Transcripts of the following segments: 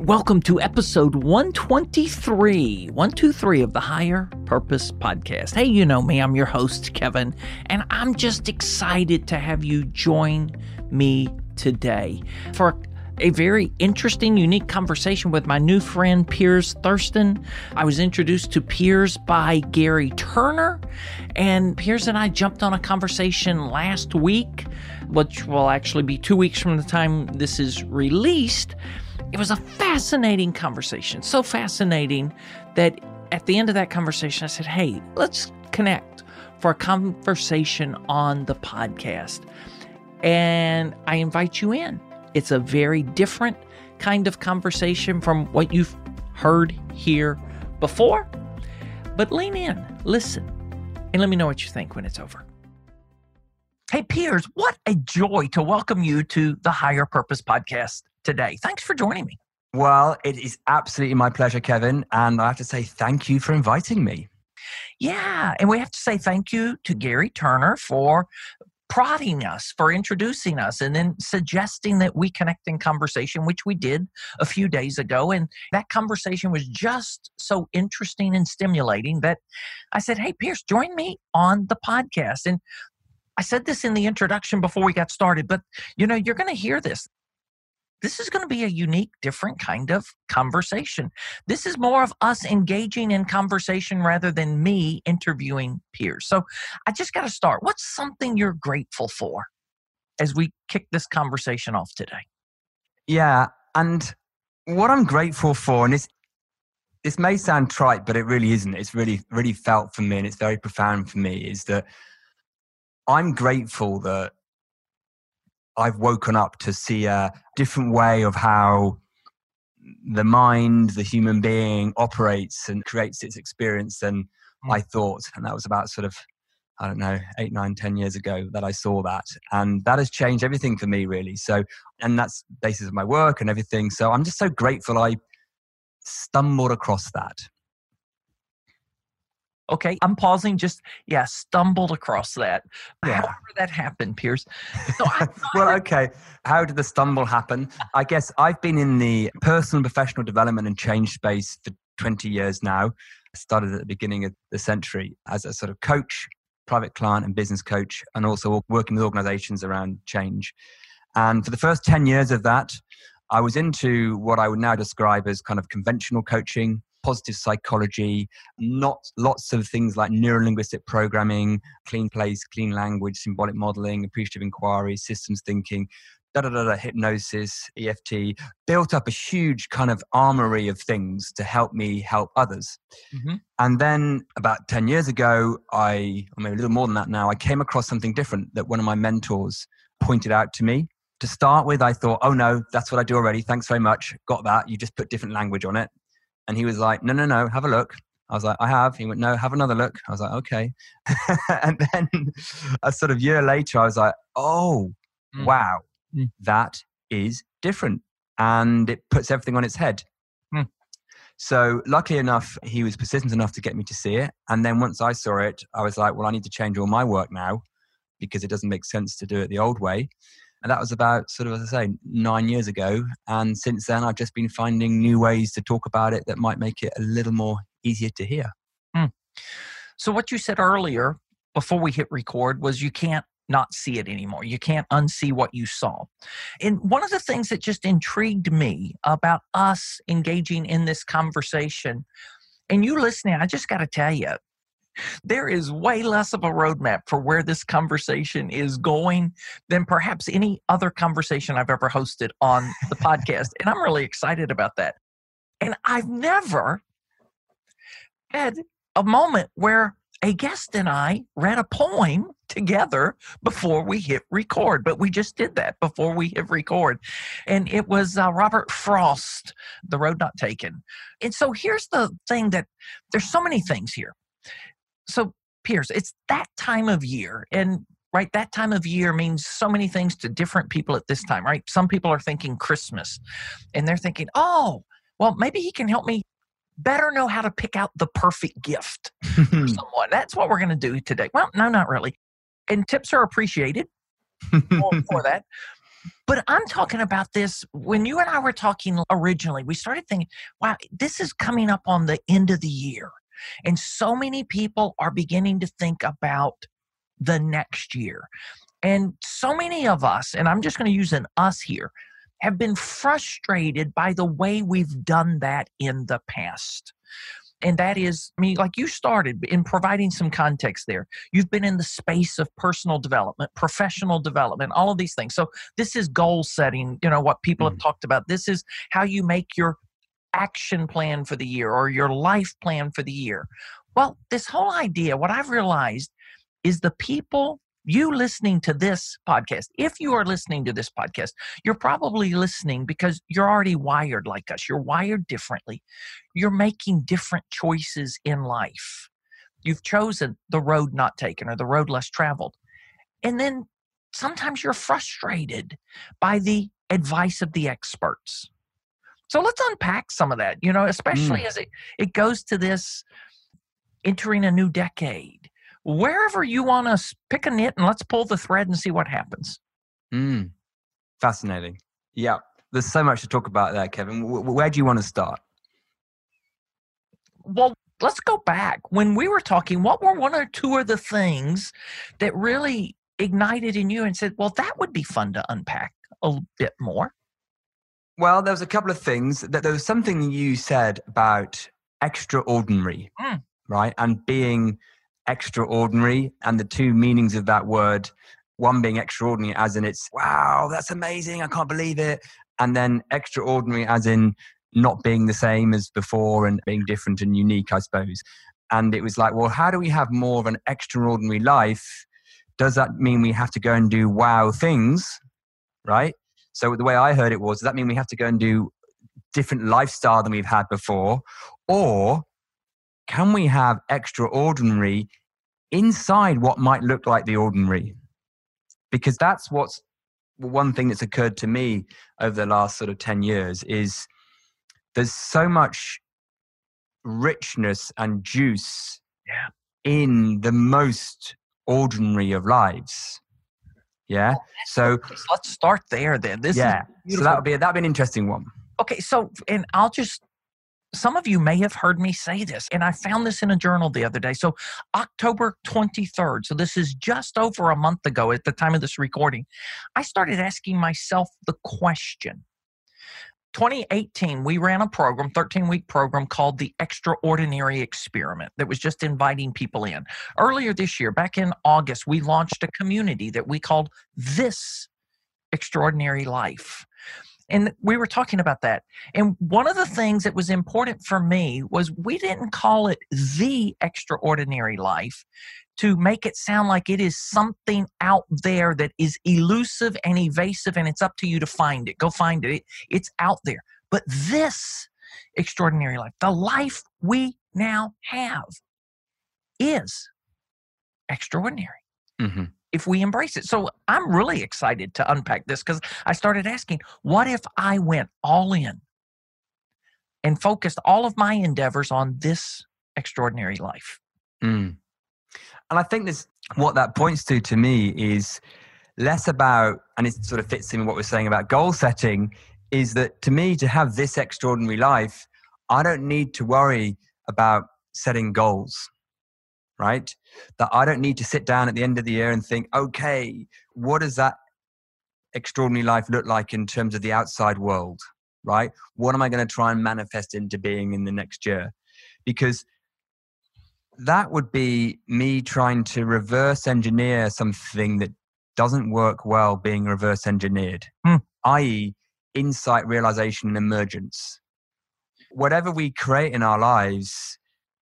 Welcome to episode 123 of the Higher Purpose Podcast. Hey, you know me, I'm your host, Kevin, and I'm just excited to have you join me today for a very interesting, unique conversation with my new friend, Piers Thurston. I was introduced to Piers by Gary Turner, and Piers and I jumped on a conversation last week, which will actually be 2 weeks from the time this is released. It was a fascinating conversation, so fascinating that at the end of that conversation, I said, hey, let's connect for a conversation on the podcast, and I invite you in. It's a very different kind of conversation from what you've heard here before. But lean in, listen, and let me know what you think when it's over. Hey, Piers, what a joy to welcome you to the Higher Purpose Podcast today. Thanks for joining me. Well, it is absolutely my pleasure, Kevin. And I have to say thank you for inviting me. Yeah, and we have to say thank you to Gary Turner for prodding us, for introducing us, and then suggesting that we connect in conversation, which we did a few days ago. And that conversation was just so interesting and stimulating that I said, hey, Piers, join me on the podcast. And I said this in the introduction before we got started, but you know, you're going to hear this. This is going to be a unique, different kind of conversation. This is more of us engaging in conversation rather than me interviewing Piers. So I just got to start. What's something you're grateful for as we kick this conversation off today? Yeah, and what I'm grateful for, and this may sound trite, but it really isn't. It's really, really felt for me, and it's very profound for me, is that I'm grateful that I've woken up to see a different way of how the mind, the human being, operates and creates its experience than I thought. And that was about 8, 9, 10 years ago that I saw that. And that has changed everything for me, really. So, and that's the basis of my work and everything. So I'm just so grateful I stumbled across that. Okay, I'm pausing. Stumbled across that. Yeah. How did that happen, Piers? So how did the stumble happen? I guess I've been in the personal and professional development and change space for 20 years now. I started at the beginning of the century as a sort of coach, private client and business coach, and also working with organizations around change. And for the first 10 years of that, I was into what I would now describe as kind of conventional coaching, positive psychology, not lots of things like neurolinguistic programming, clean place, clean language, symbolic modeling, appreciative inquiry, systems thinking, hypnosis, EFT, built up a huge kind of armory of things to help me help others. Mm-hmm. And then about 10 years ago, or maybe a little more than that now, I came across something different that one of my mentors pointed out to me. To start with, I thought, oh no, that's what I do already. Thanks very much. Got that. You just put different language on it. And he was like, no, have a look. I was like, I have. He went, no, have another look. I was like, okay. And then a sort of year later, I was like, oh, wow, that is different. And it puts everything on its head. Mm. So luckily enough, he was persistent enough to get me to see it. And then once I saw it, I was like, well, I need to change all my work now because it doesn't make sense to do it the old way. And that was about 9 years ago. And since then, I've just been finding new ways to talk about it that might make it a little more easier to hear. Mm. So what you said earlier, before we hit record, was you can't not see it anymore. You can't unsee what you saw. And one of the things that just intrigued me about us engaging in this conversation, and you listening, I just got to tell you, there is way less of a roadmap for where this conversation is going than perhaps any other conversation I've ever hosted on the podcast. And I'm really excited about that. And I've never had a moment where a guest and I read a poem together before we hit record, but we just did that before we hit record. And it was Robert Frost, The Road Not Taken. And so here's the thing that there's so many things here. So Piers, it's that time of year, and right, that time of year means so many things to different people at this time, right? Some people are thinking Christmas, and they're thinking, oh, well, maybe he can help me better know how to pick out the perfect gift for someone. That's what we're going to do today. Well, no, not really. And tips are appreciated for that. But I'm talking about this, when you and I were talking originally, we started thinking, wow, this is coming up on the end of the year. And so many people are beginning to think about the next year. And so many of us, and I'm just going to use an us here, have been frustrated by the way we've done that in the past. And that is, I mean, like you started in providing some context there. You've been in the space of personal development, professional development, all of these things. So this is goal setting, you know, what people have talked about. This is how you make your action plan for the year or your life plan for the year. Well, this whole idea, what I've realized is the people, you listening to this podcast, if you are listening to this podcast, you're probably listening because you're already wired like us. You're wired differently. You're making different choices in life. You've chosen the road not taken or the road less traveled. And then sometimes you're frustrated by the advice of the experts. So let's unpack some of that, you know, especially as it goes to this entering a new decade. Wherever you want to pick a knit and let's pull the thread and see what happens. Fascinating. Yeah. There's so much to talk about there, Kevin. Where do you want to start? Well, let's go back. When we were talking, what were one or two of the things that really ignited in you and said, well, that would be fun to unpack a bit more? Well, there was a couple of things. There was something you said about extraordinary, right? And being extraordinary, and the two meanings of that word, one being extraordinary as in it's, wow, that's amazing, I can't believe it. And then extraordinary as in not being the same as before and being different and unique, I suppose. And it was like, well, how do we have more of an extraordinary life? Does that mean we have to go and do wow things, right? So the way I heard it was, does that mean we have to go and do different lifestyle than we've had before? Or can we have extraordinary inside what might look like the ordinary? Because that's what's one thing that's occurred to me over the last sort of 10 years is there's so much richness and juice in the most ordinary of lives. Yeah. So let's start there then. This is so that'd be an interesting one. Okay. So, and I'll just, some of you may have heard me say this, and I found this in a journal the other day. So October 23rd, so this is just over a month ago at the time of this recording, I started asking myself the question. 2018, we ran a program, 13-week program called the Extraordinary Experiment that was just inviting people in. Earlier this year, back in August, we launched a community that we called This Extraordinary Life. And we were talking about that. And one of the things that was important for me was we didn't call it the extraordinary life to make it sound like it is something out there that is elusive and evasive and it's up to you to find it. Go find it. It's out there. But this extraordinary life, the life we now have, is extraordinary. If we embrace it. So I'm really excited to unpack this because I started asking, what if I went all in and focused all of my endeavors on this extraordinary life? And I think this, what that points to me is less about, and it sort of fits in with what we're saying about goal setting, is that to me, to have this extraordinary life, I don't need to worry about setting goals. Right? That I don't need to sit down at the end of the year and think, okay, what does that extraordinary life look like in terms of the outside world? Right? What am I going to try and manifest into being in the next year? Because that would be me trying to reverse engineer something that doesn't work well being reverse engineered, i.e. insight, realization, and emergence. Whatever we create in our lives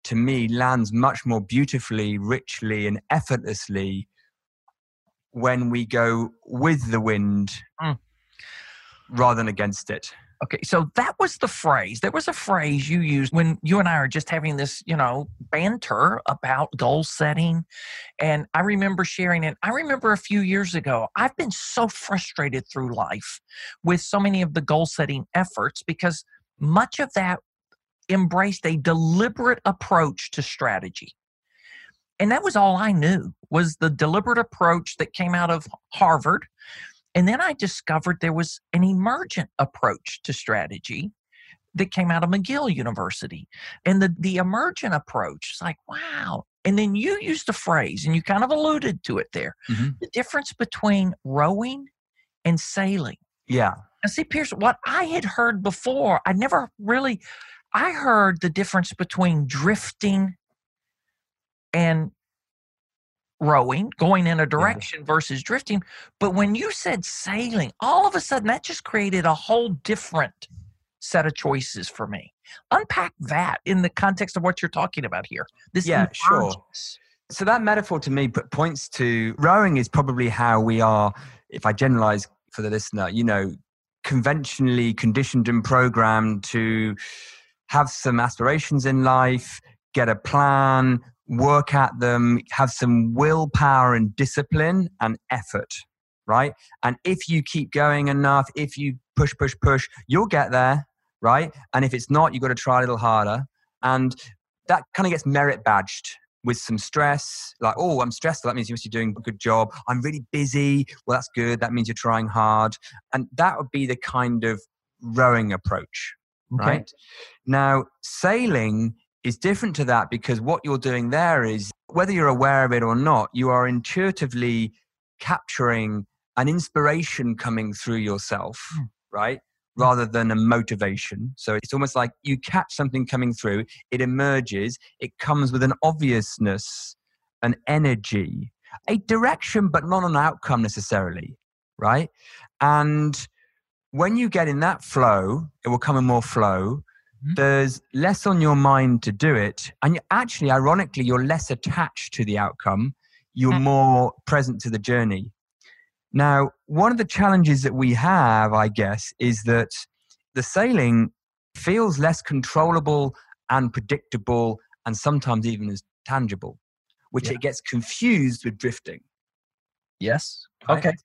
to me, lands much more beautifully, richly, and effortlessly when we go with the wind rather than against it. Okay, so that was the phrase. There was a phrase you used when you and I are just having this, you know, banter about goal setting. And I remember sharing it. I remember a few years ago, I've been so frustrated through life with so many of the goal setting efforts because much of that embraced a deliberate approach to strategy. And that was all I knew, was the deliberate approach that came out of Harvard. And then I discovered there was an emergent approach to strategy that came out of McGill University. And the emergent approach is like, wow. And then you used a phrase, and you kind of alluded to it there, the difference between rowing and sailing. Yeah. Now, see, Piers, what I had heard before, I heard the difference between drifting and rowing, going in a direction versus drifting. But when you said sailing, all of a sudden that just created a whole different set of choices for me. Unpack that in the context of what you're talking about here. So that metaphor to me points to rowing is probably how we are, if I generalize for the listener, you know, conventionally conditioned and programmed to have some aspirations in life, get a plan, work at them, have some willpower and discipline and effort, right? And if you keep going enough, if you push, you'll get there, right? And if it's not, you've got to try a little harder. And that kind of gets merit badged with some stress, like, oh, I'm stressed, so that means you must be doing a good job. I'm really busy. Well, that's good. That means you're trying hard. And that would be the kind of rowing approach, right? Now, sailing is different to that because what you're doing there is, whether you're aware of it or not, you are intuitively capturing an inspiration coming through yourself, right? Rather than a motivation. So it's almost like you catch something coming through, it emerges, it comes with an obviousness, an energy, a direction, but not an outcome necessarily, right? And when you get in that flow, it will come in more flow. There's less on your mind to do it. And actually, ironically, you're less attached to the outcome. You're more present to the journey. Now, one of the challenges that we have, I guess, is that the sailing feels less controllable and predictable and sometimes even as tangible, which it gets confused with drifting. Yes. Right? Okay.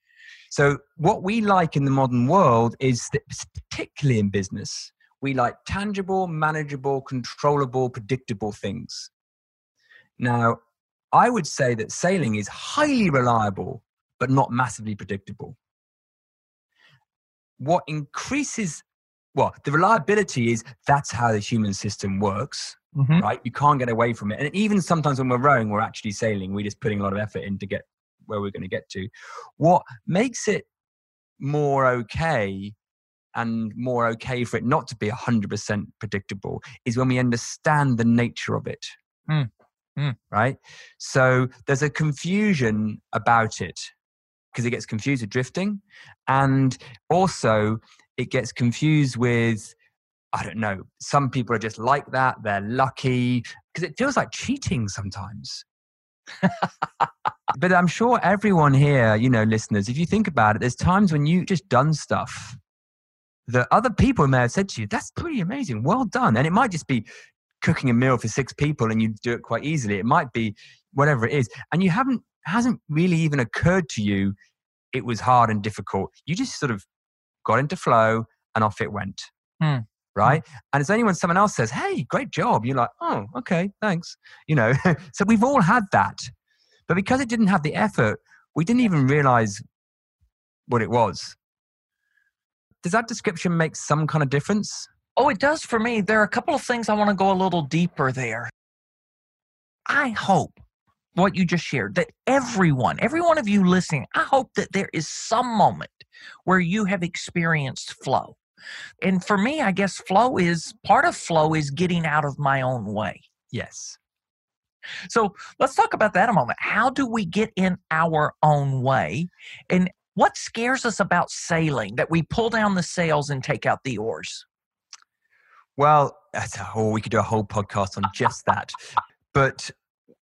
So what we like in the modern world is that, particularly in business, we like tangible, manageable, controllable, predictable things. Now, I would say that sailing is highly reliable, but not massively predictable. What increases, well, the reliability is that's how the human system works, right? You can't get away from it. And even sometimes when we're rowing, we're actually sailing. We're just putting a lot of effort in to get where we're going to get to. What makes it more okay and more okay for it not to be 100% predictable is when we understand the nature of it, right? So there's a confusion about it because it gets confused with drifting. And also it gets confused with, I don't know, some people are just like that, they're lucky, because it feels like cheating sometimes. But I'm sure everyone here, you know, listeners, if you think about it, there's times when you've just done stuff that other people may have said to you, that's pretty amazing, well done. And it might just be cooking a meal for 6 people and you do it quite easily. It might be whatever it is. And you hasn't really even occurred to you it was hard and difficult. You just sort of got into flow and off it went, right? And it's only when someone else says, hey, great job, you're like, oh, okay, thanks. You know, so we've all had that. But because it didn't have the effort, we didn't even realize what it was. Does that description make some kind of difference? Oh, it does for me. There are a couple of things I want to go a little deeper there. I hope what you just shared, that every one of you listening, I hope that there is some moment where you have experienced flow. And for me, I guess part of flow is getting out of my own way. Yes. So let's talk about that a moment. How do we get in our own way? And what scares us about sailing, that we pull down the sails and take out the oars? Well, we could do a whole podcast on just that. But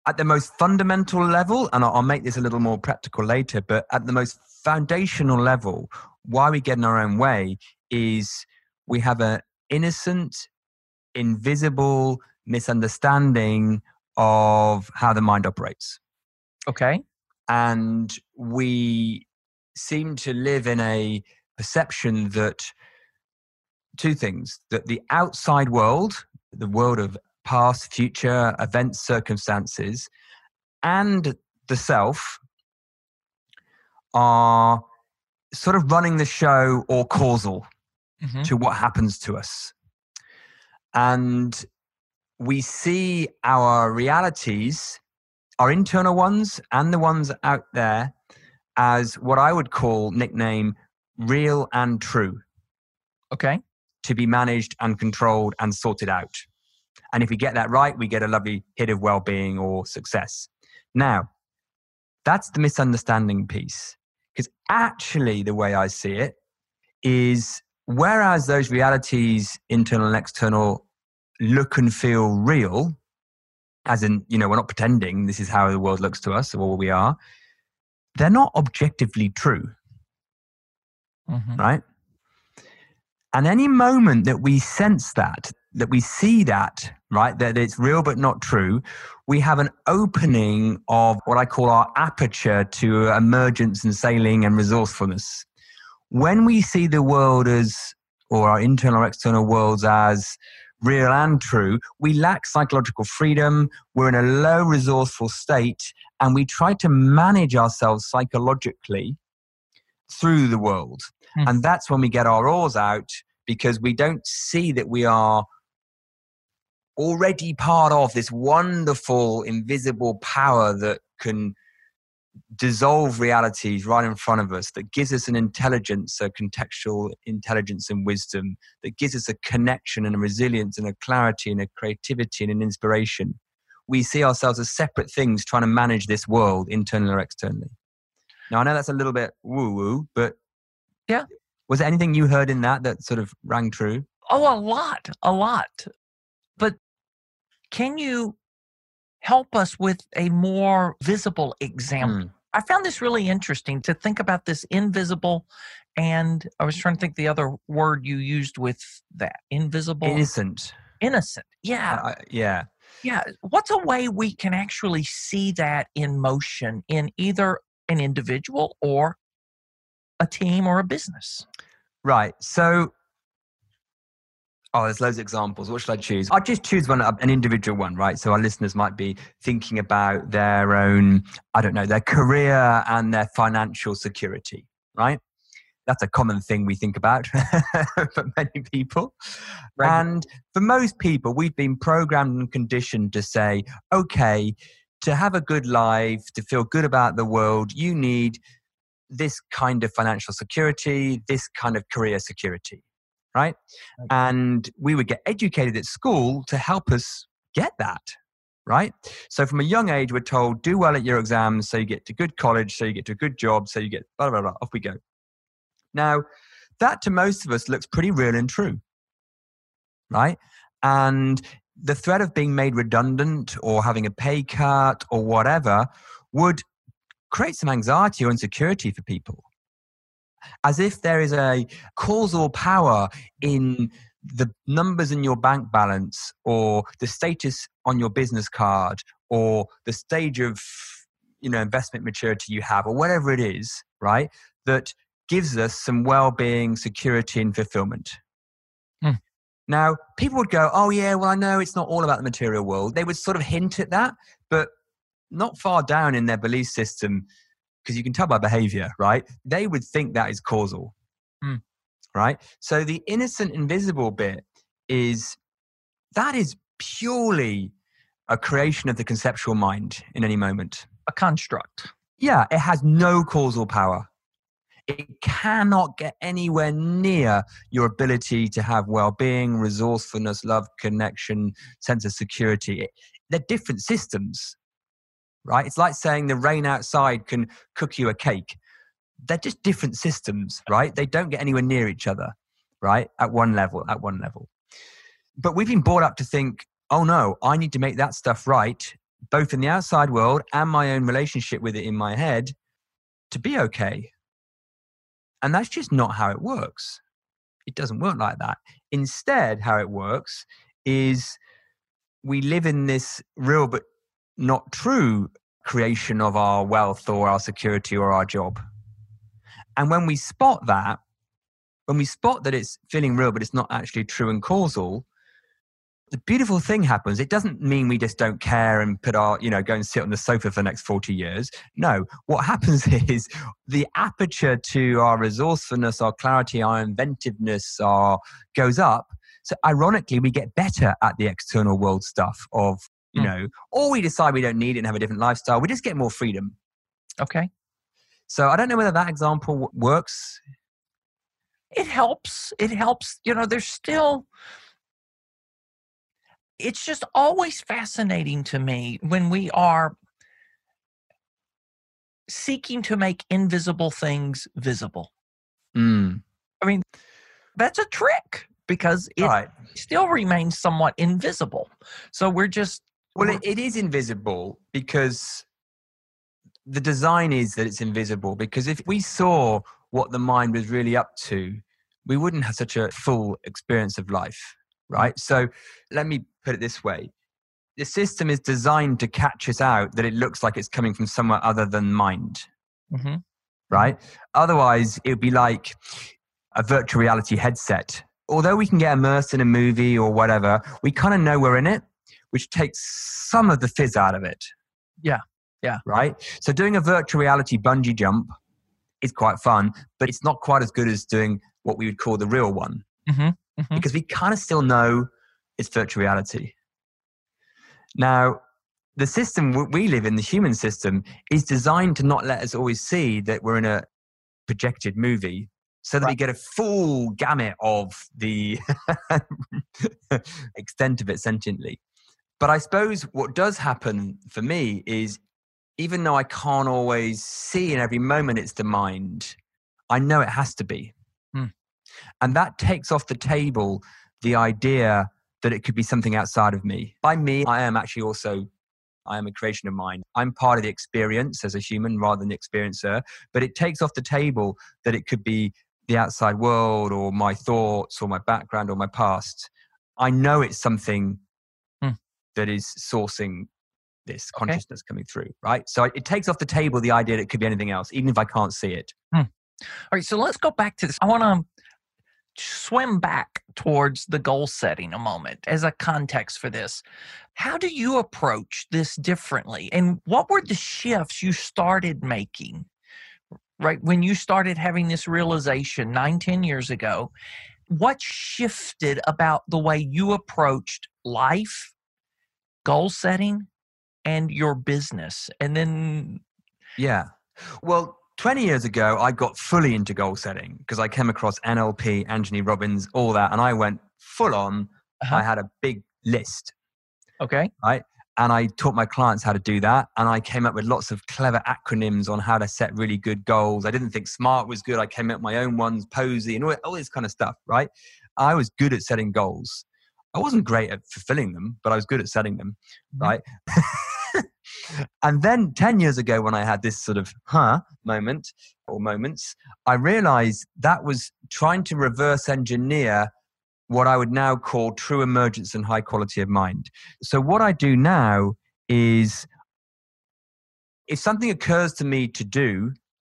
at the most fundamental level, and I'll make this a little more practical later, but at the most foundational level, why we get in our own way is we have an innocent, invisible misunderstanding of how the mind operates. Okay. And we seem to live in a perception that two things, that the outside world, the world of past, future, events, circumstances, and the self are sort of running the show or causal to what happens to us. And we see our realities, our internal ones and the ones out there, as what I would call nickname real and true. Okay. To be managed and controlled and sorted out. And if we get that right, we get a lovely hit of well-being or success. Now, that's the misunderstanding piece. Because actually the way I see it is, whereas those realities, internal and external, look and feel real, as in, you know, we're not pretending this is how the world looks to us or we are, they're not objectively true, right? And any moment that we sense that, that we see that, right, that it's real but not true, we have an opening of what I call our aperture to emergence and sailing and resourcefulness. When we see the world as, or our internal or external worlds as real and true, we lack psychological freedom, we're in a low resourceful state, and we try to manage ourselves psychologically through the world. And that's when we get our oars out, because we don't see that we are already part of this wonderful, invisible power that can dissolve realities right in front of us, that gives us an intelligence, a contextual intelligence and wisdom, that gives us a connection and a resilience and a clarity and a creativity and an inspiration. We see ourselves as separate things trying to manage this world internally or externally. Now, I know that's a little bit woo-woo, but yeah. Was there anything you heard in that that sort of rang true? Oh, a lot. But can you help us with a more visible example? I found this really interesting to think about this invisible, and I was trying to think the other word you used with that. Invisible. Innocent. Yeah. Yeah. What's a way we can actually see that in motion in either an individual or a team or a business? Right. So, there's loads of examples. What should I choose? I'll just choose one, an individual one, right? So our listeners might be thinking about their own, their career and their financial security, right? That's a common thing we think about for many people. Right. And for most people, we've been programmed and conditioned to say, okay, to have a good life, to feel good about the world, you need this kind of financial security, this kind of career security, right? Okay. And we would get educated at school to help us get that, right? So from a young age, we're told, do well at your exams so you get to good college, so you get to a good job, so you get blah, blah, blah, off we go. Now, that to most of us looks pretty real and true, right? And the threat of being made redundant or having a pay cut or whatever would create some anxiety or insecurity for people, as if there is a causal power in the numbers in your bank balance or the status on your business card or the stage of, you know, investment maturity you have or whatever it is, right, that gives us some well-being, security and fulfillment. Now, people would go, oh yeah, well, I know it's not all about the material world. They would sort of hint at that, but not far down in their belief system, because you can tell by behavior, right? They would think that is causal, right? So the innocent, invisible bit is purely a creation of the conceptual mind in any moment. A construct. Yeah, it has no causal power. It cannot get anywhere near your ability to have well-being, resourcefulness, love, connection, sense of security. They're different systems. Right? It's like saying the rain outside can cook you a cake. They're just different systems, right? They don't get anywhere near each other, right? At one level. But we've been brought up to think, oh no, I need to make that stuff right, both in the outside world and my own relationship with it in my head, to be okay. And that's just not how it works. It doesn't work like that. Instead, how it works is we live in this real but not true creation of our wealth or our security or our job. And when we spot that, it's feeling real but it's not actually true and causal, the beautiful thing happens. It doesn't mean we just don't care and put our, go and sit on the sofa for the next 40 years. No, what happens is the aperture to our resourcefulness, our clarity, our inventiveness, goes up. So ironically, we get better at the external world stuff of, or we decide we don't need it and have a different lifestyle. We just get more freedom. Okay. So I don't know whether that example works. It helps. It helps. There's still... It's just always fascinating to me when we are seeking to make invisible things visible. Mm. I mean, that's a trick because it still remains somewhat invisible. So we're just... Well, it is invisible because the design is that it's invisible, because if we saw what the mind was really up to, we wouldn't have such a full experience of life. Right? So let me put it this way. The system is designed to catch us out that it looks like it's coming from somewhere other than mind, right? Otherwise, it would be like a virtual reality headset. Although we can get immersed in a movie or whatever, we kind of know we're in it, which takes some of the fizz out of it. Yeah, yeah. Right? So doing a virtual reality bungee jump is quite fun, but it's not quite as good as doing what we would call the real one. Because we kind of still know it's virtual reality. Now, the system we live in, the human system, is designed to not let us always see that we're in a projected movie, so that we get a full gamut of the extent of it sentiently. But I suppose what does happen for me is, even though I can't always see in every moment it's the mind, I know it has to be. And that takes off the table the idea that it could be something outside of me. By me, I am a creation of mine. I'm part of the experience as a human rather than the experiencer. But it takes off the table that it could be the outside world or my thoughts or my background or my past. I know it's something that is sourcing this consciousness coming through, right? So it takes off the table the idea that it could be anything else, even if I can't see it. All right, so let's go back to this. I want to swim back towards the goal setting a moment as a context for this. How do you approach this differently? And what were the shifts you started making, right? When you started having this realization 9-10 years ago, what shifted about the way you approached life, goal setting, and your business? And then... Yeah. Well... 20 years ago, I got fully into goal setting because I came across NLP, Anthony Robbins, all that. And I went full on. I had a big list. Okay. Right. And I taught my clients how to do that. And I came up with lots of clever acronyms on how to set really good goals. I didn't think SMART was good. I came up with my own ones, POSY and all this kind of stuff. Right. I was good at setting goals. I wasn't great at fulfilling them, but I was good at setting them. Right. And then 10 years ago, when I had this sort of moment or moments, I realized that was trying to reverse engineer what I would now call true emergence and high quality of mind. So what I do now is, if something occurs to me to do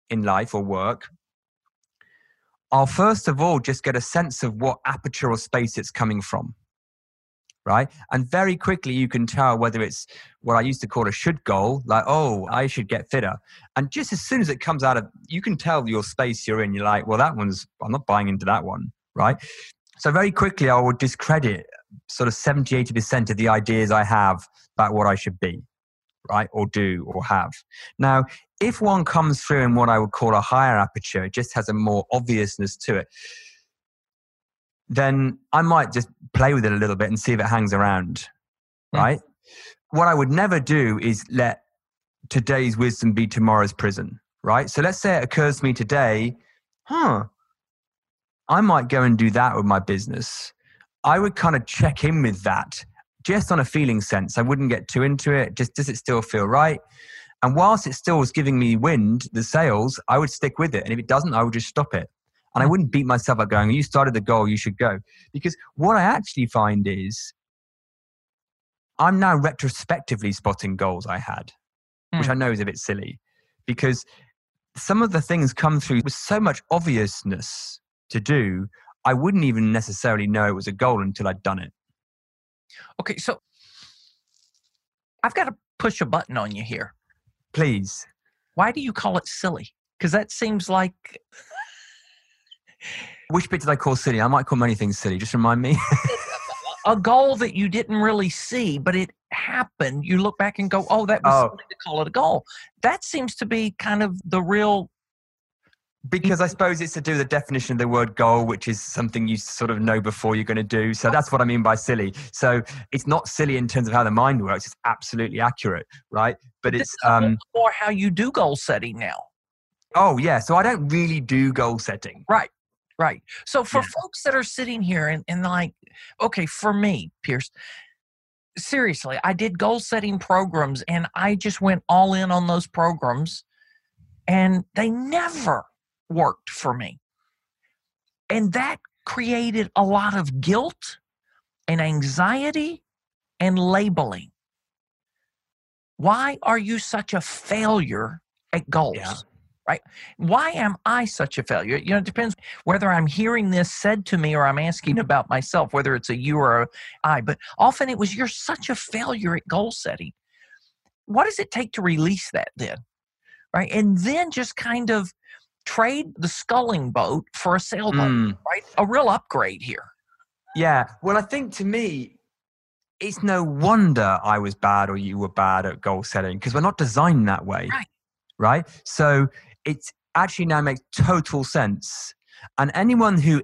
in life or work, I'll first of all just get a sense of what aperture or space it's coming from. Right? And very quickly, you can tell whether it's what I used to call a should goal, like, oh, I should get fitter. And just as soon as it comes out of, you can tell your space you're in, you're like, well, that one's, I'm not buying into that one. Right? So very quickly, I will discredit sort of 70, 80% of the ideas I have about what I should be, right? Or do or have. Now, if one comes through in what I would call a higher aperture, it just has a more obviousness to it, then I might just play with it a little bit and see if it hangs around, right? What I would never do is let today's wisdom be tomorrow's prison, right? So let's say it occurs to me today, I might go and do that with my business. I would kind of check in with that just on a feeling sense. I wouldn't get too into it. Just, does it still feel right? And whilst it still was giving me wind, the sales, I would stick with it. And if it doesn't, I would just stop it. And I wouldn't beat myself up going, you started the goal, you should go. Because what I actually find is I'm now retrospectively spotting goals I had, which I know is a bit silly, because some of the things come through with so much obviousness to do, I wouldn't even necessarily know it was a goal until I'd done it. Okay, so I've got to push a button on you here. Please. Why do you call it silly? Because that seems like... Which bit did I call silly? I might call many things silly. Just remind me. A goal that you didn't really see, but it happened. You look back and go, oh, that was silly to call it a goal. That seems to be kind of the real... Because I suppose it's to do with the definition of the word goal, which is something you sort of know before you're going to do. So that's what I mean by silly. So it's not silly in terms of how the mind works. It's absolutely accurate, right? But it's... Or how you do goal setting now. Oh, yeah. So I don't really do goal setting. Right, right. So for folks that are sitting here and like, okay, for me, Piers, seriously, I did goal setting programs and I just went all in on those programs and they never worked for me. And that created a lot of guilt and anxiety and labeling. Why are you such a failure at goals? Yeah. Right? Why am I such a failure? You know, it depends whether I'm hearing this said to me or I'm asking about myself, whether it's a you or a I, but often it was, you're such a failure at goal setting. What does it take to release that then? Right? And then just kind of trade the sculling boat for a sailboat, right? A real upgrade here. Yeah. Well, I think to me, it's no wonder I was bad or you were bad at goal setting because we're not designed that way, right? So it actually now makes total sense. And anyone who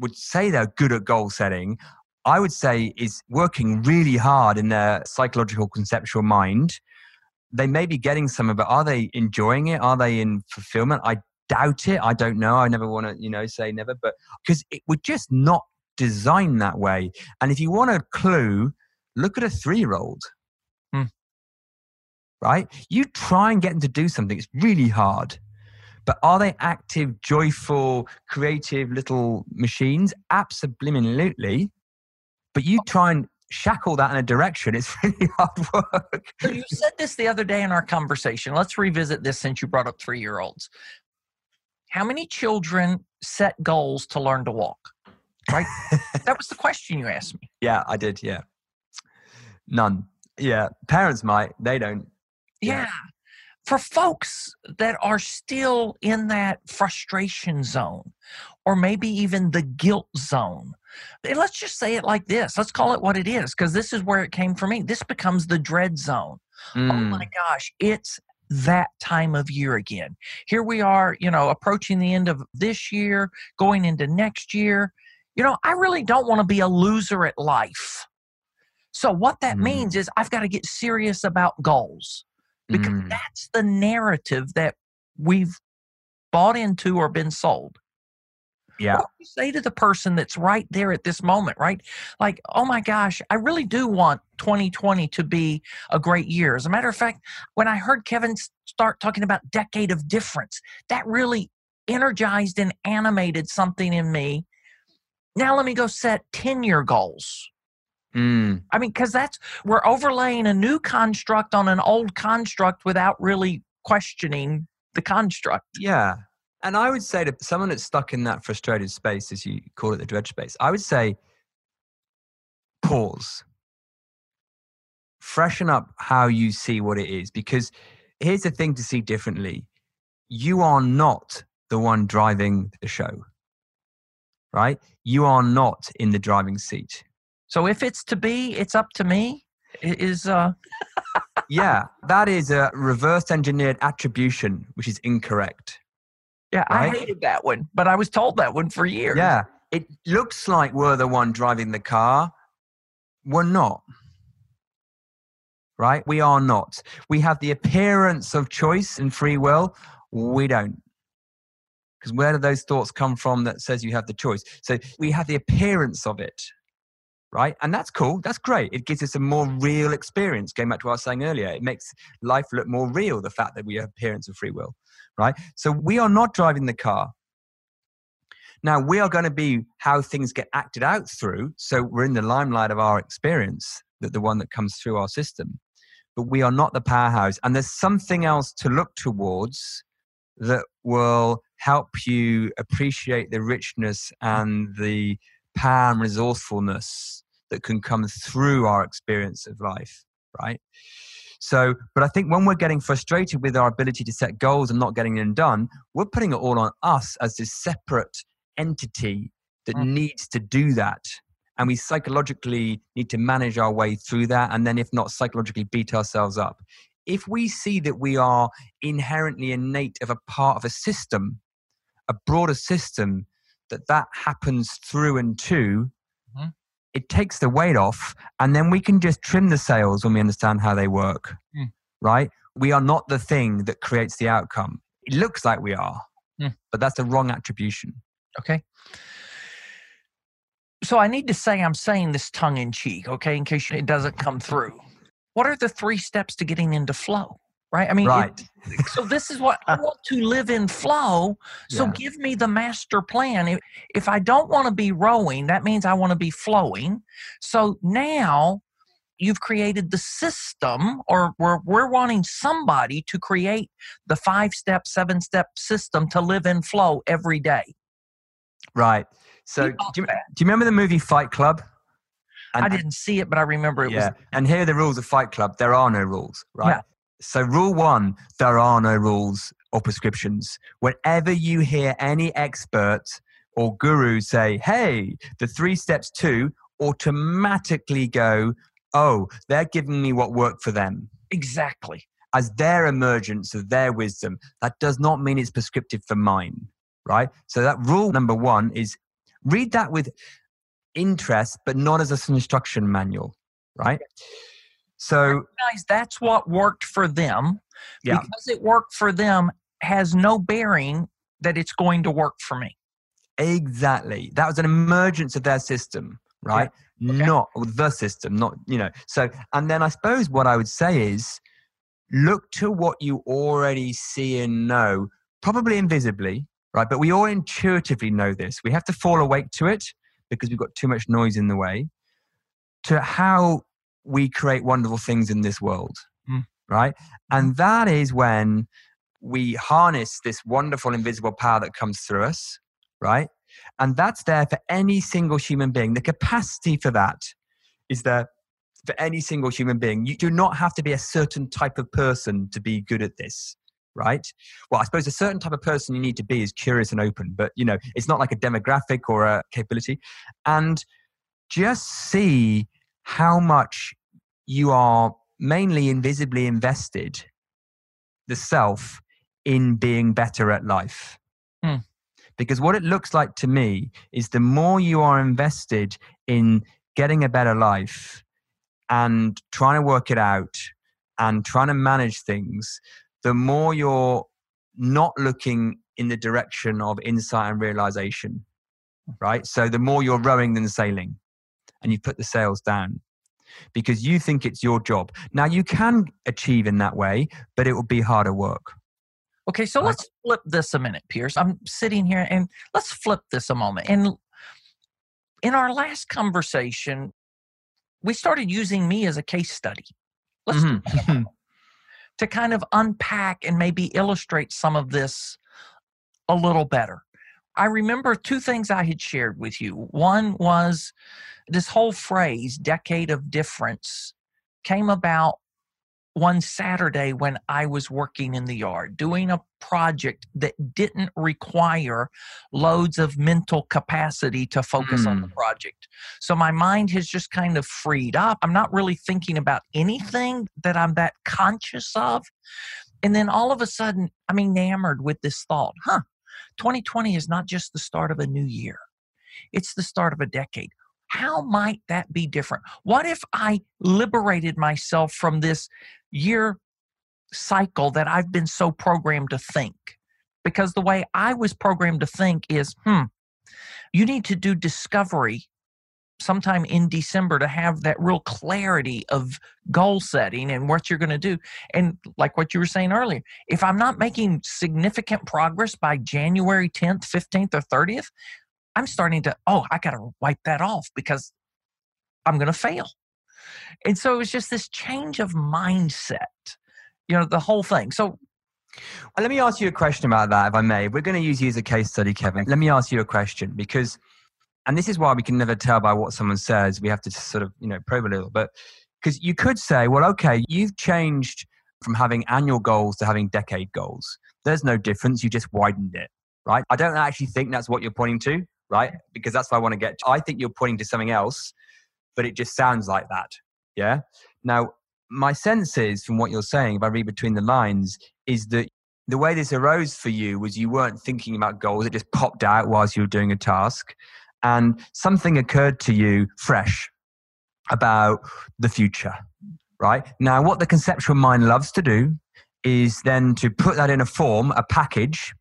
would say they're good at goal setting, I would say is working really hard in their psychological conceptual mind. They may be getting some of it. Are they enjoying it? Are they in fulfillment? I doubt it. I don't know. I never want to, say never, but because it would just not design that way. And if you want a clue, look at a 3-year-old, right? You try and get them to do something. It's really hard, but are they active, joyful, creative little machines? Absolutely. But you try and shackle that in a direction, it's really hard work. So you said this the other day in our conversation. Let's revisit this since you brought up 3-year-olds. How many children set goals to learn to walk? Right? That was the question you asked me. Yeah, I did. Yeah. None. Yeah. Parents might. They don't. Yeah. For folks that are still in that frustration zone or maybe even the guilt zone, and let's just say it like this. Let's call it what it is, because this is where it came for me. This becomes the dread zone. Oh my gosh, it's that time of year again. Here we are, approaching the end of this year, going into next year. I really don't want to be a loser at life. So what that means is I've got to get serious about goals, because that's the narrative that we've bought into or been sold. Yeah. What do you say to the person that's right there at this moment, right? Like, oh my gosh, I really do want 2020 to be a great year. As a matter of fact, when I heard Kevin start talking about decade of difference, that really energized and animated something in me. Now let me go set 10-year goals. I mean, because we're overlaying a new construct on an old construct without really questioning the construct. Yeah. And I would say to someone that's stuck in that frustrated space, as you call it, the dread space, I would say pause. Freshen up how you see what it is. Because here's the thing to see differently. You are not the one driving the show, right? You are not in the driving seat. So if it's to be, it's up to me. It is... Yeah, that is a reverse engineered attribution, which is incorrect. Yeah, right? I hated that one, but I was told that one for years. Yeah, it looks like we're the one driving the car. We're not, right? We are not. We have the appearance of choice and free will. We don't. Because where do those thoughts come from that says you have the choice? So we have the appearance of it, right? And that's cool. That's great. It gives us a more real experience. Going back to what I was saying earlier, it makes life look more real, the fact that we have appearance of free will, right? So we are not driving the car. Now, we are going to be how things get acted out through. So we're in the limelight of our experience, that the one that comes through our system. But we are not the powerhouse. And there's something else to look towards that will help you appreciate the richness and the power and resourcefulness that can come through our experience of life, right? So, but I think when we're getting frustrated with our ability to set goals and not getting them done, we're putting it all on us as this separate entity that needs to do that. And we psychologically need to manage our way through that. And then if not, psychologically beat ourselves up. If we see that we are inherently innate of a part of a system, a broader system, that happens through and to, it takes the weight off. And then we can just trim the sails when we understand how they work, right? We are not the thing that creates the outcome. It looks like we are, but that's the wrong attribution. Okay. So I need to say, I'm saying this tongue in cheek, okay, in case it doesn't come through. What are the 3 steps to getting into flow, right? I mean, right. So this is what I want to live in flow. So give me the master plan. If I don't want to be rowing, that means I want to be flowing. So now you've created the system, or we're wanting somebody to create the 5-step, 7-step system to live in flow every day. Right. So do you remember the movie Fight Club? And I didn't see it, but I remember it was. And here are the rules of Fight Club. There are no rules, right? Yeah. So rule 1, there are no rules or prescriptions. Whenever you hear any expert or guru say, hey, the 3 steps to, automatically go, oh, they're giving me what worked for them. Exactly. As their emergence of their wisdom. That does not mean it's prescriptive for mine, right? So that rule number 1 is, read that with interest, but not as an instruction manual, right? So that's what worked for them. Yeah. Because it worked for them has no bearing that it's going to work for me. Exactly. That was an emergence of their system, right? Yeah. Okay. Not the system, not, you know. So, and then I suppose what I would say is, look to what you already see and know, probably invisibly, right? But we all intuitively know this. We have to fall awake to it because we've got too much noise in the way, to how we create wonderful things in this world, right? And that is when we harness this wonderful invisible power that comes through us, right? And that's there for any single human being. The capacity for that is there for any single human being. You do not have to be a certain type of person to be good at this. Right? Well, I suppose a certain type of person you need to be is curious and open, but you know, it's not like a demographic or a capability. And just see how much you are mainly invisibly invested, the self, in being better at life. Because what it looks like to me is the more you are invested in getting a better life and trying to work it out and trying to manage things, the more you're not looking in the direction of insight and realization, right? So the more you're rowing than sailing, and you put the sails down because you think it's your job. Now you can achieve in that way, but it will be harder work. Okay, so let's flip this a minute, Piers. I'm sitting here and let's flip this a moment. And in our last conversation, we started using me as a case study. Let's do that. To kind of unpack and maybe illustrate some of this a little better. I remember 2 things I had shared with you. One was this whole phrase, decade of difference, came about one Saturday when I was working in the yard, doing a project that didn't require loads of mental capacity to focus on the project. So my mind has just kind of freed up. I'm not really thinking about anything that I'm that conscious of. And then all of a sudden, I'm enamored with this thought, 2020 is not just the start of a new year. It's the start of a decade. How might that be different? What if I liberated myself from this year cycle that I've been so programmed to think? because the way I was programmed to think is, you need to do discovery sometime in December to have that real clarity of goal setting and what you're going to do. And like what you were saying earlier, if I'm not making significant progress by January 10th, 15th, or 30th, I'm starting to, I got to wipe that off because I'm going to fail. And so it was just this change of mindset, the whole thing. So let me ask you a question about that, if I may. We're going to use you as a case study, Kevin. Let me ask you a question because, and this is why we can never tell by what someone says. We have to sort of, probe a little bit. Because you could say, well, okay, you've changed from having annual goals to having decade goals. There's no difference. You just widened it, right? I don't actually think that's what you're pointing to, right? Because that's what I want to get to. I think you're pointing to something else, but it just sounds like that, yeah? Now, my sense is from what you're saying, if I read between the lines, is that the way this arose for you was you weren't thinking about goals. It just popped out whilst you were doing a task. And something occurred to you fresh about the future, right? Now, what the conceptual mind loves to do is then to put that in a form, a package,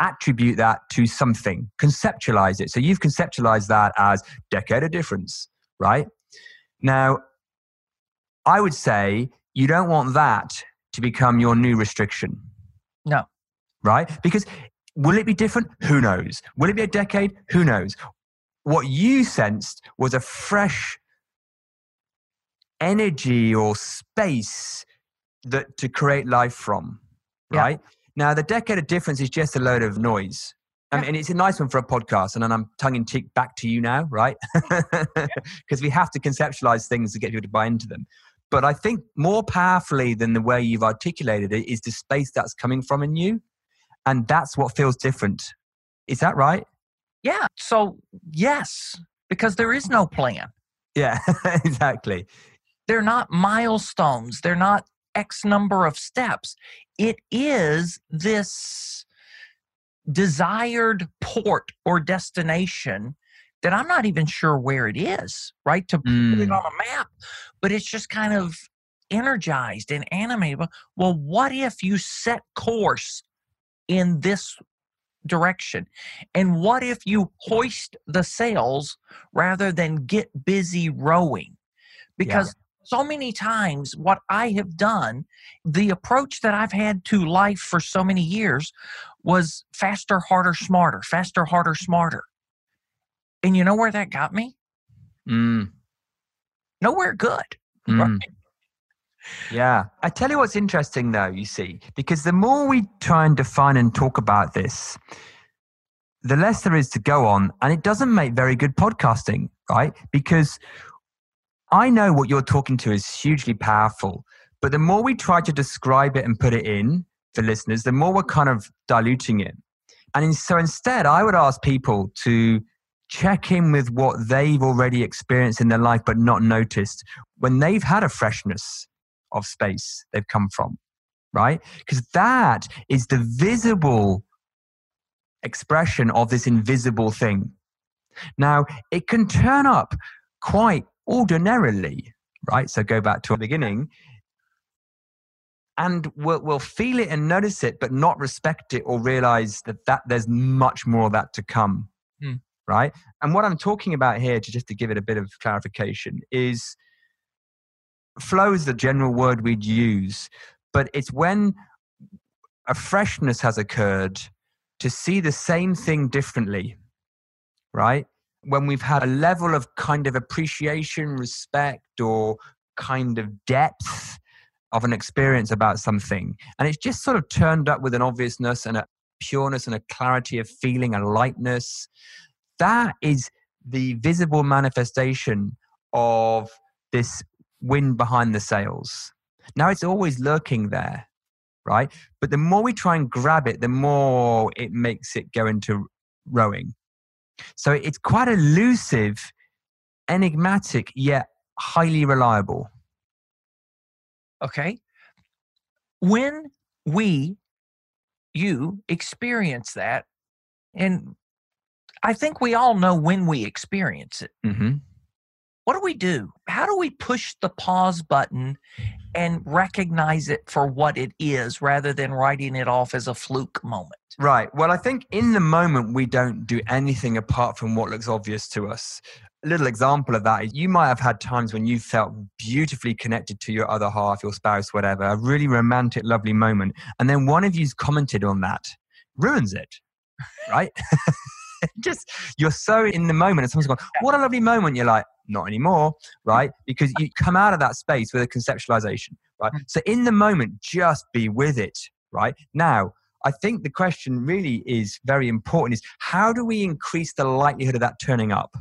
attribute that to something, conceptualize it. So you've conceptualized that as decade of difference, right? Now, I would say you don't want that to become your new restriction. No. Right? Because will it be different? Who knows? Will it be a decade? Who knows? What you sensed was a fresh energy or space that to create life from, right? Yeah. Now, the decade of difference is just a load of noise. Yeah. And it's a nice one for a podcast. And then I'm tongue-in-cheek back to you now, right? Because we have to conceptualize things to get people to buy into them. But I think more powerfully than the way you've articulated it is the space that's coming from in you. And that's what feels different. Is that right? Yeah. So yes, because there is no plan. Yeah, exactly. They're not milestones. They're not X number of steps. It is this desired port or destination that I'm not even sure where it is, right? To put it on a map, but it's just kind of energized and animated. Well, what if you set course in this direction? And what if you hoist the sails rather than get busy rowing? Because so many times what I have done, the approach that I've had to life for so many years was faster, harder, smarter, faster, harder, smarter. And you know where that got me? Nowhere good. Right? Yeah. I tell you what's interesting though, you see, because the more we try and define and talk about this, the less there is to go on. And it doesn't make very good podcasting, right? Because I know what you're talking to is hugely powerful, but the more we try to describe it and put it in for listeners, the more we're kind of diluting it. And so instead, I would ask people to check in with what they've already experienced in their life, but not noticed when they've had a freshness of space they've come from, right? Because that is the visible expression of this invisible thing. Now, it can turn up quite ordinarily, right? So go back to the beginning and we'll feel it and notice it, but not respect it or realize that there's much more of that to come, right? And what I'm talking about here, just to give it a bit of clarification, is flow is the general word we'd use, but it's when a freshness has occurred to see the same thing differently, right? When we've had a level of kind of appreciation, respect, or kind of depth of an experience about something. And it's just sort of turned up with an obviousness and a pureness and a clarity of feeling, a lightness. That is the visible manifestation of this wind behind the sails. Now it's always lurking there, right? But the more we try and grab it, the more it makes it go into rowing. So it's quite elusive, enigmatic, yet highly reliable. Okay. When you experience that, and I think we all know when we experience it. What do we do? How do we push the pause button and recognize it for what it is rather than writing it off as a fluke moment? Right. Well, I think in the moment, we don't do anything apart from what looks obvious to us. A little example of that is you might have had times when you felt beautifully connected to your other half, your spouse, whatever, a really romantic, lovely moment. And then one of you's commented on that, ruins it, right? Just, you're so in the moment and someone's going, what a lovely moment. You're like, not anymore, right? Because you come out of that space with a conceptualization, right? So in the moment, just be with it, right? Now, I think the question really is very important is how do we increase the likelihood of that turning up?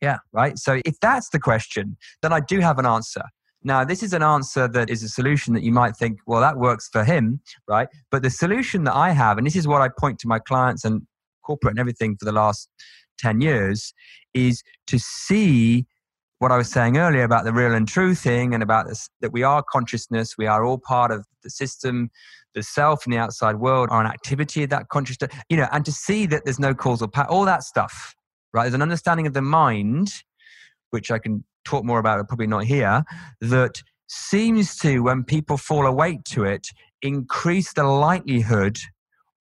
Yeah. Right? So if that's the question, then I do have an answer. Now, this is an answer that is a solution that you might think, well, that works for him, right? But the solution that I have, and this is what I point to my clients and corporate and everything for the last 10 years, is to see what I was saying earlier about the real and true thing and about this, that we are consciousness, we are all part of the system, the self and the outside world are an activity of that consciousness, you know, and to see that there's no causal pattern, all that stuff, right? There's an understanding of the mind, which I can talk more about, but probably not here, that seems to, when people fall awake to it, increase the likelihood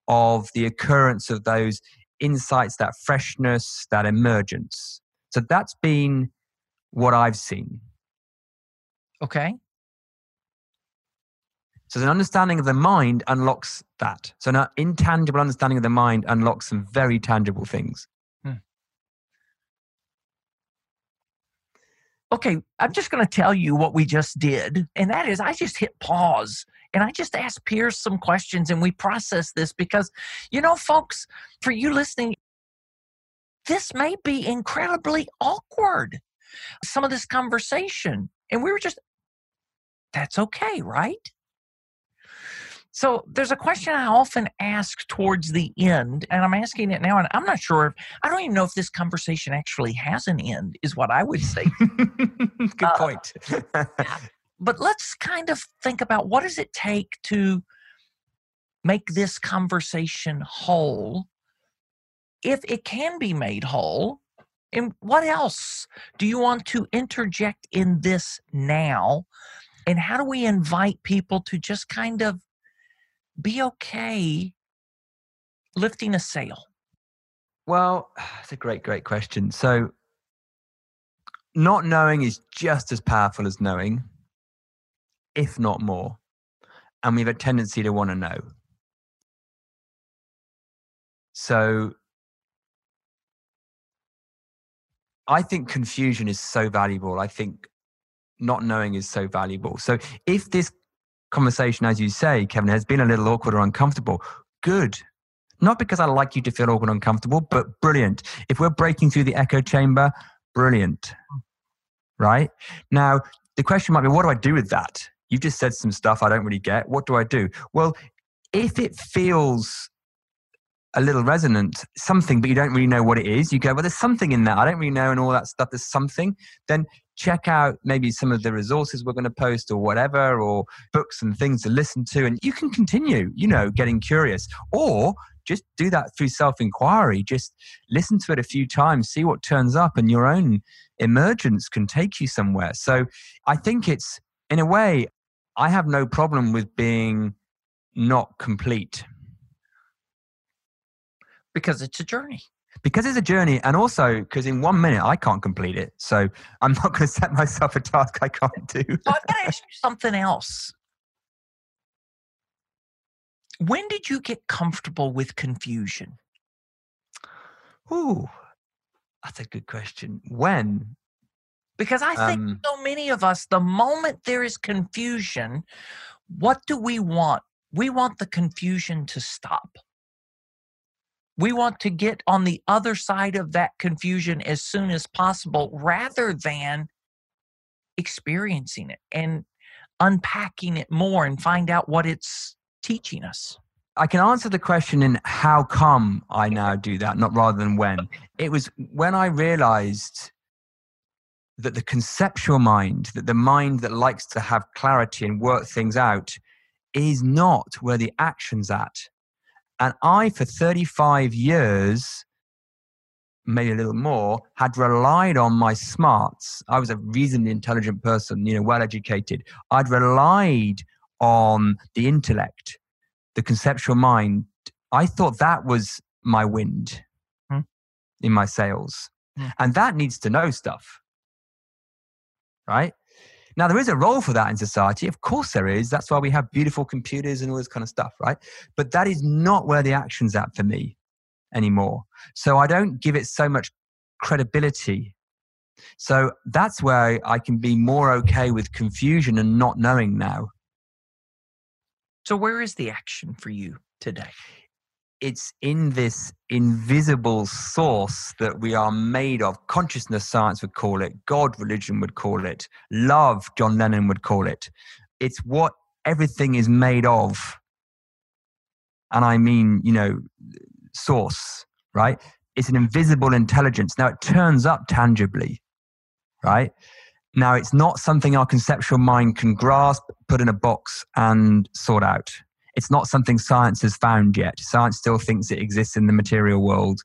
of the occurrence of those insights, that freshness, that emergence. So that's been what I've seen. Okay. So an understanding of the mind unlocks that. So an intangible understanding of the mind unlocks some very tangible things. Okay, I'm just going to tell you what we just did. And that is I just hit pause and I just asked Piers some questions and we processed this because, you know, folks, for you listening, this may be incredibly awkward, some of this conversation. And we were just, that's okay, right? So there's a question I often ask towards the end, and I'm asking it now, and I'm not sure if, I don't even know if this conversation actually has an end, is what I would say. Good point. But let's kind of think about what does it take to make this conversation whole, if it can be made whole, and what else do you want to interject in this now, and how do we invite people to just kind of be okay lifting a sail? Well, that's a great question. So not knowing is just as powerful as knowing, if not more. And we have a tendency to want to know. So I think confusion is so valuable. I think not knowing is so valuable. So if this conversation, as you say, Kevin, has been a little awkward or uncomfortable, good. Not because I like you to feel awkward or uncomfortable, but brilliant. If we're breaking through the echo chamber, brilliant. Right? Now, the question might be, what do I do with that? You've just said some stuff I don't really get. What do I do? Well, if it feels a little resonant, something, but you don't really know what it is, you go, well, there's something in that. I don't really know and all that stuff. There's something. Then check out maybe some of the resources we're going to post or whatever, or books and things to listen to. And you can continue, you know, getting curious, or just do that through self-inquiry. Just listen to it a few times, see what turns up, and your own emergence can take you somewhere. So I think it's, in a way, I have no problem with being not complete. Because it's a journey. Because it's a journey, and also because in 1 minute I can't complete it. So I'm not going to set myself a task I can't do. So I've got to ask you something else. When did you get comfortable with confusion? Ooh, that's a good question. When? Because I think so many of us, the moment there is confusion, what do we want? We want the confusion to stop. We want to get on the other side of that confusion as soon as possible rather than experiencing it and unpacking it more and find out what it's teaching us. I can answer the question in how come I now do that, not rather than when. It was when I realized that the conceptual mind, that the mind that likes to have clarity and work things out, is not where the action's at. And I, for 35 years, maybe a little more, had relied on my smarts. I was a reasonably intelligent person, you know, well-educated. I'd relied on the intellect, the conceptual mind. I thought that was my wind in my sails. And that needs to know stuff, right? Now, there is a role for that in society. Of course there is. That's why we have beautiful computers and all this kind of stuff, right? But that is not where the action's at for me anymore. So I don't give it so much credibility. So that's where I can be more okay with confusion and not knowing now. So where is the action for you today? It's in this invisible source that we are made of. Consciousness, science would call it. God, religion would call it. Love, John Lennon would call it. It's what everything is made of. And I mean, you know, source, right? It's an invisible intelligence. Now, it turns up tangibly, right? Now, it's not something our conceptual mind can grasp, put in a box, and sort out. It's not something science has found yet. Science still thinks it exists in the material world.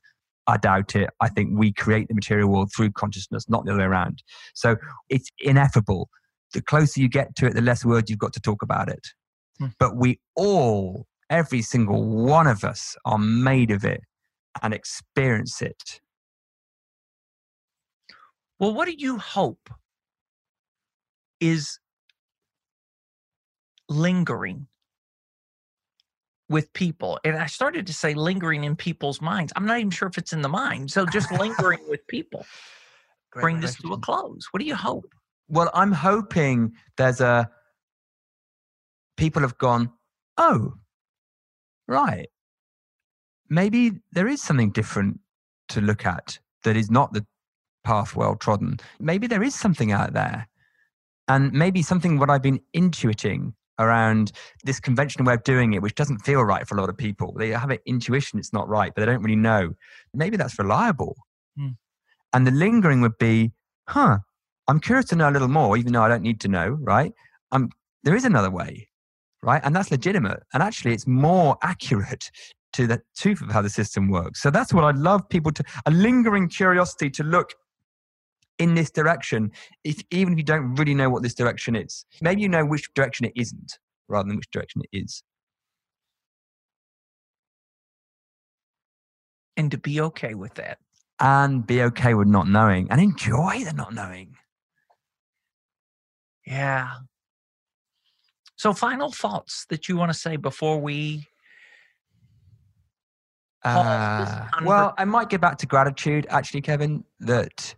I doubt it. I think we create the material world through consciousness, not the other way around. So it's ineffable. The closer you get to it, the less words you've got to talk about it. But we all, every single one of us, are made of it and experience it. Well, what do you hope is lingering with people? And I started to say lingering in people's minds. I'm not even sure if it's in the mind. So just lingering with people. Bring this to a close. What do you hope? Well, I'm hoping there's a, people have gone, oh, right. Maybe there is something different to look at that is not the path well trodden. Maybe there is something out there. And maybe something what I've been intuiting around this conventional way of doing it, which doesn't feel right for a lot of people. They have an intuition it's not right, but they don't really know. Maybe that's reliable. And the lingering would be, I'm curious to know a little more, even though I don't need to know, right? There is another way, right? And that's legitimate. And actually, it's more accurate to the truth of how the system works. So that's what I'd love people to, a lingering curiosity to look in this direction, even if you don't really know what this direction is. Maybe you know which direction it isn't, rather than which direction it is. And to be okay with that. And be okay with not knowing, and enjoy the not knowing. Yeah. So final thoughts that you want to say before we... well, I might get back to gratitude, actually, Kevin, that...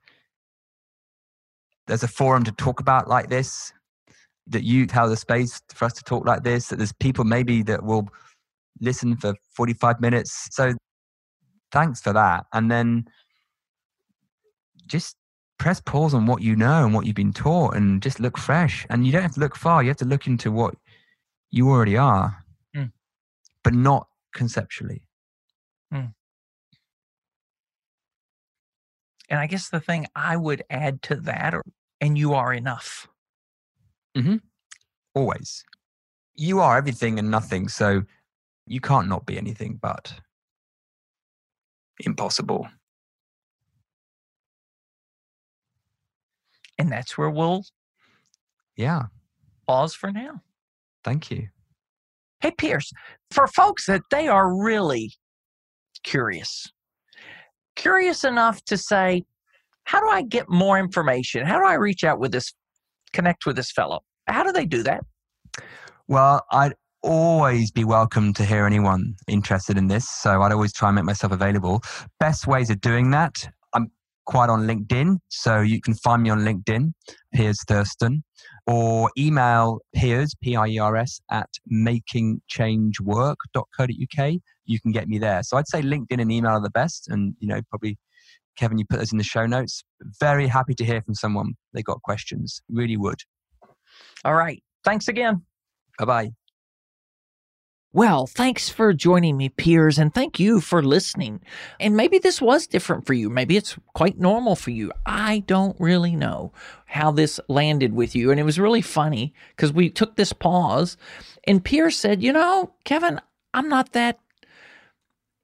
There's a forum to talk about like this, that you have the space for us to talk like this, that there's people maybe that will listen for 45 minutes. So thanks for that. And then just press pause on what you know and what you've been taught and just look fresh. And you don't have to look far. You have to look into what you already are, but not conceptually. And I guess the thing I would add to that, and you are enough. Always. You are everything and nothing, so you can't not be anything but impossible. And that's where we'll pause for now. Thank you. Hey, Piers, for folks that they are really curious enough to say, how do I get more information? How do I reach out with this, connect with this fellow? How do they do that? Well, I'd always be welcome to hear anyone interested in this. So I'd always try and make myself available. Best ways of doing that, I'm quite on LinkedIn. So you can find me on LinkedIn, Piers Thurston, or email Piers, P-I-E-R-S, at makingchangework.co.uk. You can get me there. So I'd say LinkedIn and email are the best. And, you know, probably, Kevin, you put those in the show notes. Very happy to hear from someone. They got questions. Really would. All right. Thanks again. Bye-bye. Well, thanks for joining me, Piers, and thank you for listening. And maybe this was different for you. Maybe it's quite normal for you. I don't really know how this landed with you. And it was really funny because we took this pause and Piers said, you know, Kevin, I'm not that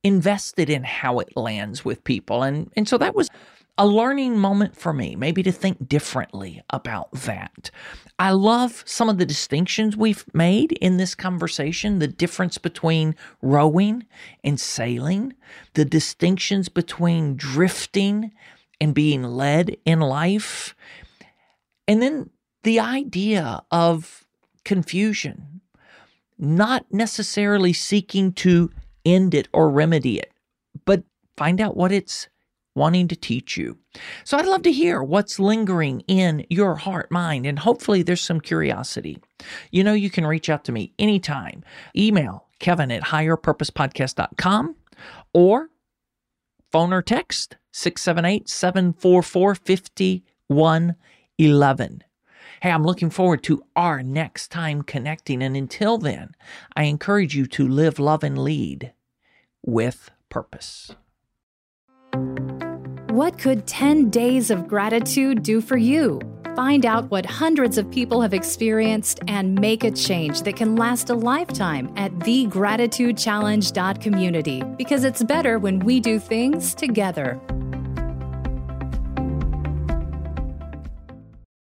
invested in how it lands with people. And so that was a learning moment for me, maybe to think differently about that. I love some of the distinctions we've made in this conversation, the difference between rowing and sailing, the distinctions between drifting and being led in life, and then the idea of confusion, not necessarily seeking to end it or remedy it, but find out what it's wanting to teach you. So I'd love to hear what's lingering in your heart, mind, and hopefully there's some curiosity. You know, you can reach out to me anytime. Email kevin@higherpurposepodcast.com or phone or text 678-744-5111. Hey, I'm looking forward to our next time connecting. And until then, I encourage you to live, love, and lead with purpose. What could 10 days of gratitude do for you? Find out what hundreds of people have experienced and make a change that can last a lifetime at thegratitudechallenge.community, because it's better when we do things together.